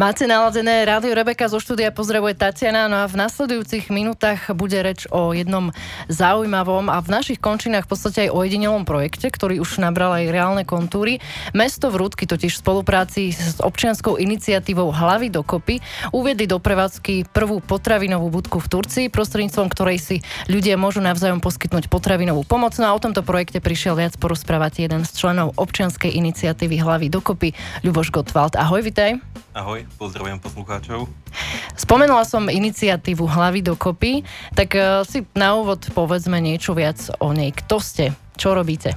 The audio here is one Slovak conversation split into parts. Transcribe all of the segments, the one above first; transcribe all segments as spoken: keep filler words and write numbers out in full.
Máte naladené Rádio Rebeka, zo štúdia pozdravuje Tatiana. No a v nasledujúcich minútach bude reč o jednom zaujímavom a v našich končinách v podstate aj ojedinelom projekte, ktorý už nabral aj reálne kontúry. Mesto Vrútky totiž v spolupráci s občianskou iniciatívou Hlavy dokopy uviedli do prevádzky prvú potravinovú budku v Turcii, prostredníctvom ktorej si ľudia môžu navzájom poskytnúť potravinovú pomoc. No a o tomto projekte prišiel viac porozprávať jeden z členov občianskej iniciatívy Hlavy dokopy, Ľuboš Gottwald. Ahoj, vitaj. Ahoj, pozdravujem poslucháčov. Spomenula som iniciatívu Hlavy dokopy, tak si na úvod povedzme niečo viac o nej. Kto ste? Čo robíte?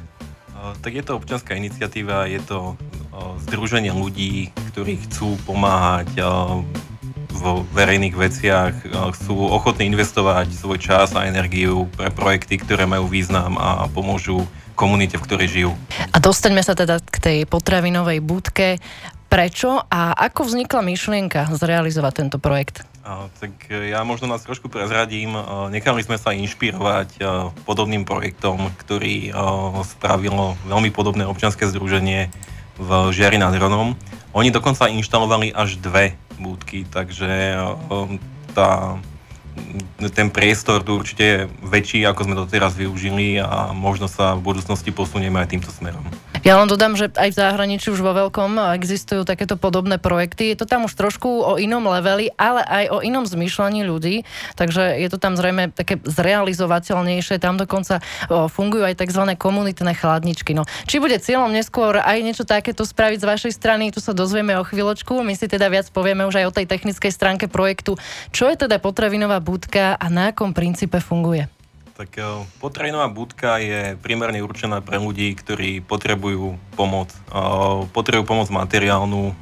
Tak je to občianska iniciatíva, je to združenie ľudí, ktorí chcú pomáhať vo verejných veciach, sú ochotní investovať svoj čas a energiu pre projekty, ktoré majú význam a pomôžu komunite, v ktorej žijú. A dostaňme sa teda k tej potravinovej budke. Prečo a ako vznikla myšlienka zrealizovať tento projekt? A, tak ja možno nás trošku prezradím. Nechali sme sa inšpirovať a, podobným projektom, ktorý a, spravilo veľmi podobné občianske združenie v Žiari nad Ronom. Oni dokonca inštalovali až dve búdky, takže a, tá, ten priestor tu určite je väčší, ako sme doteraz využili a možno sa v budúcnosti posunieme aj týmto smerom. Ja len dodám, že aj v zahraničí už vo veľkom existujú takéto podobné projekty. Je to tam už trošku o inom leveli, ale aj o inom zmýšľaní ľudí. Takže je to tam zrejme také zrealizovateľnejšie. Tam dokonca fungujú aj tzv. Komunitné chladničky. No, či bude cieľom neskôr aj niečo takéto spraviť z vašej strany, tu sa dozvieme o chvíľočku. My si teda viac povieme už aj o tej technickej stránke projektu. Čo je teda potravinová budka a na akom princípe funguje? Tak potravinová budka je primárne určená pre ľudí, ktorí potrebujú pomoc. Potrebujú pomoc materiálnu.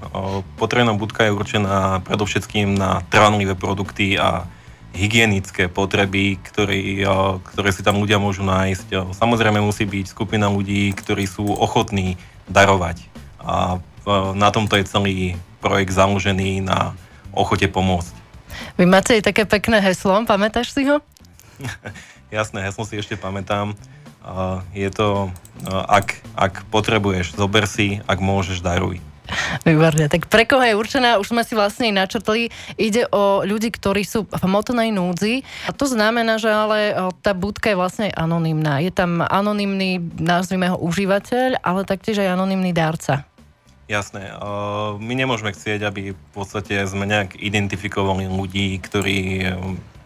Potravinová budka je určená predovšetkým na trvanlivé produkty a hygienické potreby, ktoré, ktoré si tam ľudia môžu nájsť. Samozrejme musí byť skupina ľudí, ktorí sú ochotní darovať. A na tomto je celý projekt založený na ochote pomôcť. Vy máte aj také pekné heslo, pamätáš si ho? Jasné, ja som si ešte pamätám. Je to, ak, ak potrebuješ, zober si, ak môžeš, daruj. Výborné. Tak pre koho je určená, už sme si vlastne načrtli, ide o ľudí, ktorí sú v hmotnej núdzi. A to znamená, že ale tá budka je vlastne anonymná. Je tam anonymný, nazvime ho, užívateľ, ale taktiež aj anonymný dárca. Jasné. My nemôžeme chcieť, aby v podstate sme nejak identifikovali ľudí, ktorí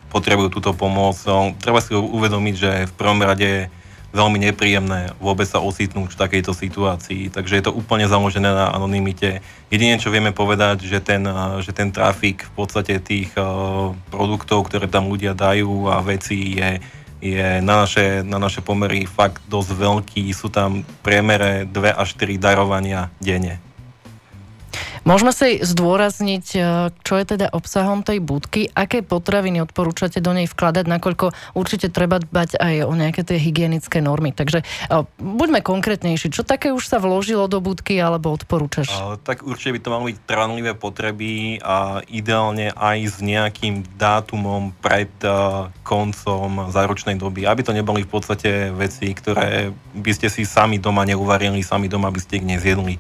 potrebujú túto pomoc. Treba si uvedomiť, že v prvom rade je veľmi nepríjemné vôbec sa ocitnúť v takejto situácii, takže je to úplne založené na anonymite. Jedine, čo vieme povedať, že ten, že ten trafik v podstate tých produktov, ktoré tam ľudia dajú a veci je, je na, naše, na naše pomery fakt dosť veľký. Sú tam v priemere dva až tri darovania denne. Môžeme si zdôrazniť, čo je teda obsahom tej budky, aké potraviny odporúčate do nej vkladať, nakoľko určite treba dbať aj o nejaké tie hygienické normy. Takže buďme konkrétnejší, čo také už sa vložilo do budky alebo odporúčaš? Tak určite by to mali byť trvanlivé potreby a ideálne aj s nejakým dátumom pred koncom záručnej doby, aby to neboli v podstate veci, ktoré by ste si sami doma neuvarili, sami doma by ste ich nezjedli.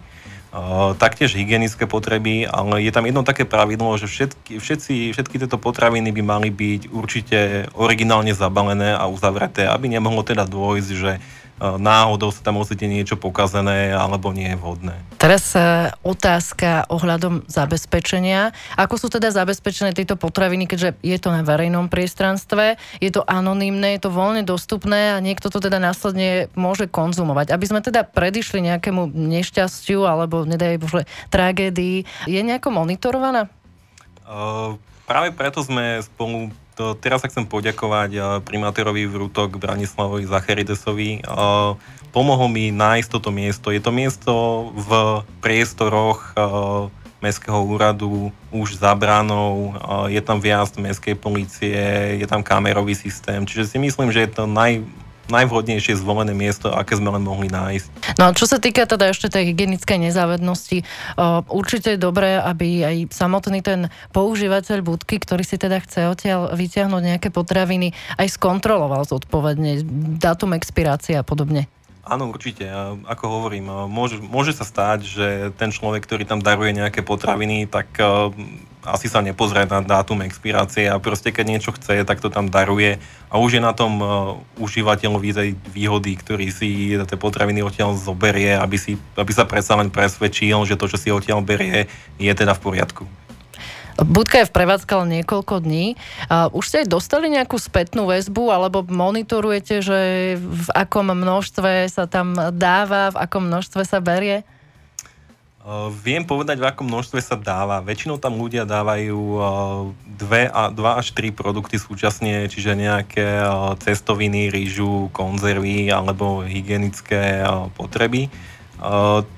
Taktiež hygienické potreby, ale je tam jedno také pravidlo, že všetky, všetci, všetky tieto potraviny by mali byť určite originálne zabalené a uzavreté, aby nemohlo teda dôjsť, že náhodou sa tam ocite niečo pokazené alebo nie je vhodné. Teraz otázka ohľadom zabezpečenia. Ako sú teda zabezpečené tieto potraviny, keďže je to na verejnom priestranstve, je to anonymné, je to voľne dostupné a niekto to teda následne môže konzumovať. Aby sme teda predišli nejakému nešťastiu alebo nedaj Bože tragédii, je nejako monitorovaná? Uh, práve preto sme spolu To, teraz sa chcem poďakovať primátorovi Vrútok Branislavovi Zachary Desovi. Pomohol mi nájsť toto miesto. Je to miesto v priestoroch mestského úradu už za bránou. Je tam viac mestskej polície, je tam kamerový systém. Čiže si myslím, že je to naj, najvhodnejšie zvolené miesto, aké sme len mohli nájsť. No a čo sa týka teda ešte tej hygienickej nezávednosti, určite je dobré, aby aj samotný ten používateľ budky, ktorý si teda chce odtiaľ vyťahnuť nejaké potraviny, aj skontroloval zodpovedne dátum expirácie a podobne. Áno, určite. Ako hovorím, môže, môže sa stať, že ten človek, ktorý tam daruje nejaké potraviny, tak uh, asi sa nepozrie na dátum expirácie a proste keď niečo chce, tak to tam daruje a už je na tom uh, užívateľovi tej výhody, ktorý si tie potraviny odtiaľ zoberie, aby, si, aby sa predsa len presvedčil, že to, čo si odtiaľ berie, je teda v poriadku. Budka je v prevádzke niekoľko dní. Už ste aj dostali nejakú spätnú väzbu alebo monitorujete, že v akom množstve sa tam dáva, v akom množstve sa berie? Viem povedať, v akom množstve sa dáva. Väčšinou tam ľudia dávajú dva až tri produkty súčasne, čiže nejaké cestoviny, rýžu, konzervy alebo hygienické potreby.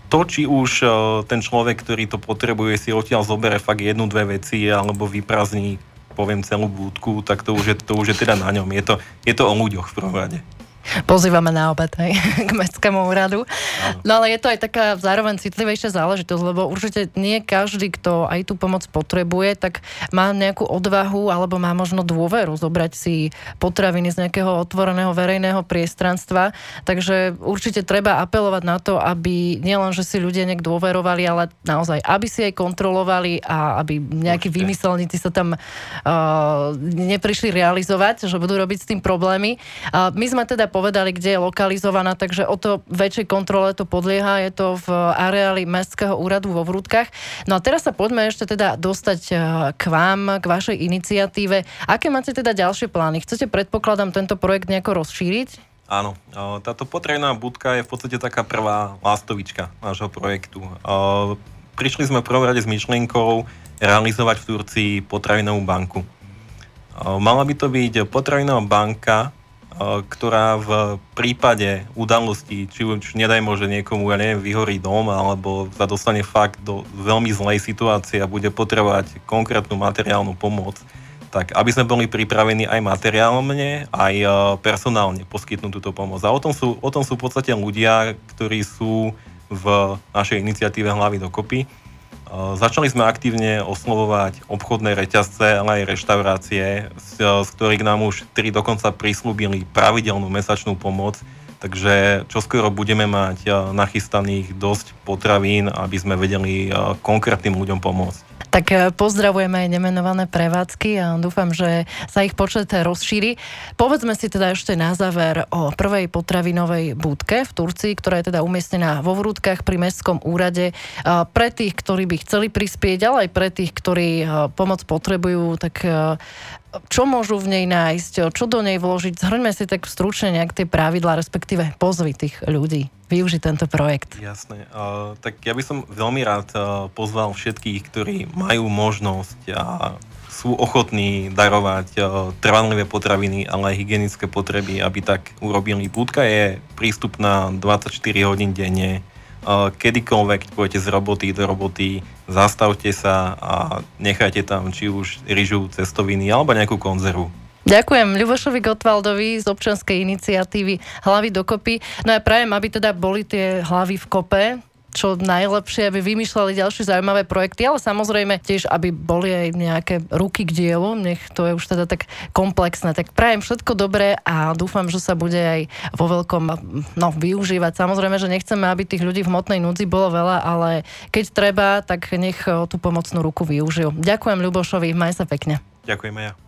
To, či už ten človek, ktorý to potrebuje, si odtiaľ zobere fakt jednu, dve veci alebo vyprázdni, poviem, celú búdku, tak to už je, to už je teda na ňom. Je to, je to o ľuďoch v prvom rade. Pozývame na obed, hej, k mestskému úradu. Áno. No ale je to aj taká zároveň citlivejšia záležitosť, lebo určite nie každý, kto aj tú pomoc potrebuje, tak má nejakú odvahu alebo má možno dôveru zobrať si potraviny z nejakého otvoreného verejného priestranstva. Takže určite treba apelovať na to, aby nielen, že si ľudia nejak dôverovali, ale naozaj, aby si aj kontrolovali a aby nejakí určite vymyselníci sa tam uh, neprišli realizovať, že budú robiť s tým problémy. Uh, my sme teda povedali, kde je lokalizovaná, takže o to väčšej kontrole to podlieha. Je to v areáli Mestského úradu vo Vrútkach. No a teraz sa poďme ešte teda dostať k vám, k vašej iniciatíve. Aké máte teda ďalšie plány? Chcete, predpokladám, tento projekt nejako rozšíriť? Áno. Táto potrebná budka je v podstate taká prvá lastovička nášho projektu. Prišli sme v prvom rade s myšlienkou realizovať v Turcii potravinovú banku. Mala by to byť potravinová banka, ktorá v prípade udalosti, či už nedaj môže niekomu, ja neviem, vyhorí dom, alebo sa dostane fakt do veľmi zlej situácie a bude potrebovať konkrétnu materiálnu pomoc, tak aby sme boli pripravení aj materiálne, aj personálne poskytnúť túto pomoc. A o tom sú, o tom sú v podstate ľudia, ktorí sú v našej iniciatíve Hlavy dokopy. Začali sme aktívne oslovovať obchodné reťazce, ale aj reštaurácie, z, z ktorých nám už tri dokonca prislúbili pravidelnú mesačnú pomoc, takže čoskoro budeme mať nachystaných dosť potravín, aby sme vedeli konkrétnym ľuďom pomôcť. Tak pozdravujeme aj nemenované prevádzky a dúfam, že sa ich počet rozšíri. Povedzme si teda ešte na záver o prvej potravinovej búdke v Turcii, ktorá je teda umiestnená vo Vrútkach pri Mestskom úrade. Pre tých, ktorí by chceli prispieť, ale aj pre tých, ktorí pomoc potrebujú, tak čo môžu v nej nájsť, čo do nej vložiť? Zhrňme si tak stručne nejak tie pravidlá, respektíve pozvi tých ľudí využiť tento projekt. Jasné. Uh, tak ja by som veľmi rád uh, pozval všetkých, ktorí majú možnosť a sú ochotní darovať uh, trvanlivé potraviny, ale aj hygienické potreby, aby tak urobili. Búdka je prístupná dvadsaťštyri hodín denne. Uh, kedykoľvek pôjdete z roboty do roboty, zastavte sa a nechajte tam či už ryžu, cestoviny alebo nejakú konzervu. Ďakujem Ľubošovi Gottwaldovi z občianskej iniciatívy Hlavy dokopy. No a prajem, aby teda boli tie hlavy v kope, čo najlepšie, aby vymýšľali ďalšie zaujímavé projekty, ale samozrejme tiež, aby boli aj nejaké ruky k dielu, nech to je už teda tak komplexné. Tak prajem všetko dobré a dúfam, že sa bude aj vo veľkom no, využívať. Samozrejme, že nechceme, aby tých ľudí v hmotnej núdzi bolo veľa, ale keď treba, tak nech tú pomocnú ruku využijú. Ďakujem Ľubošovi, maj sa pekne. Ďakujem aj ja.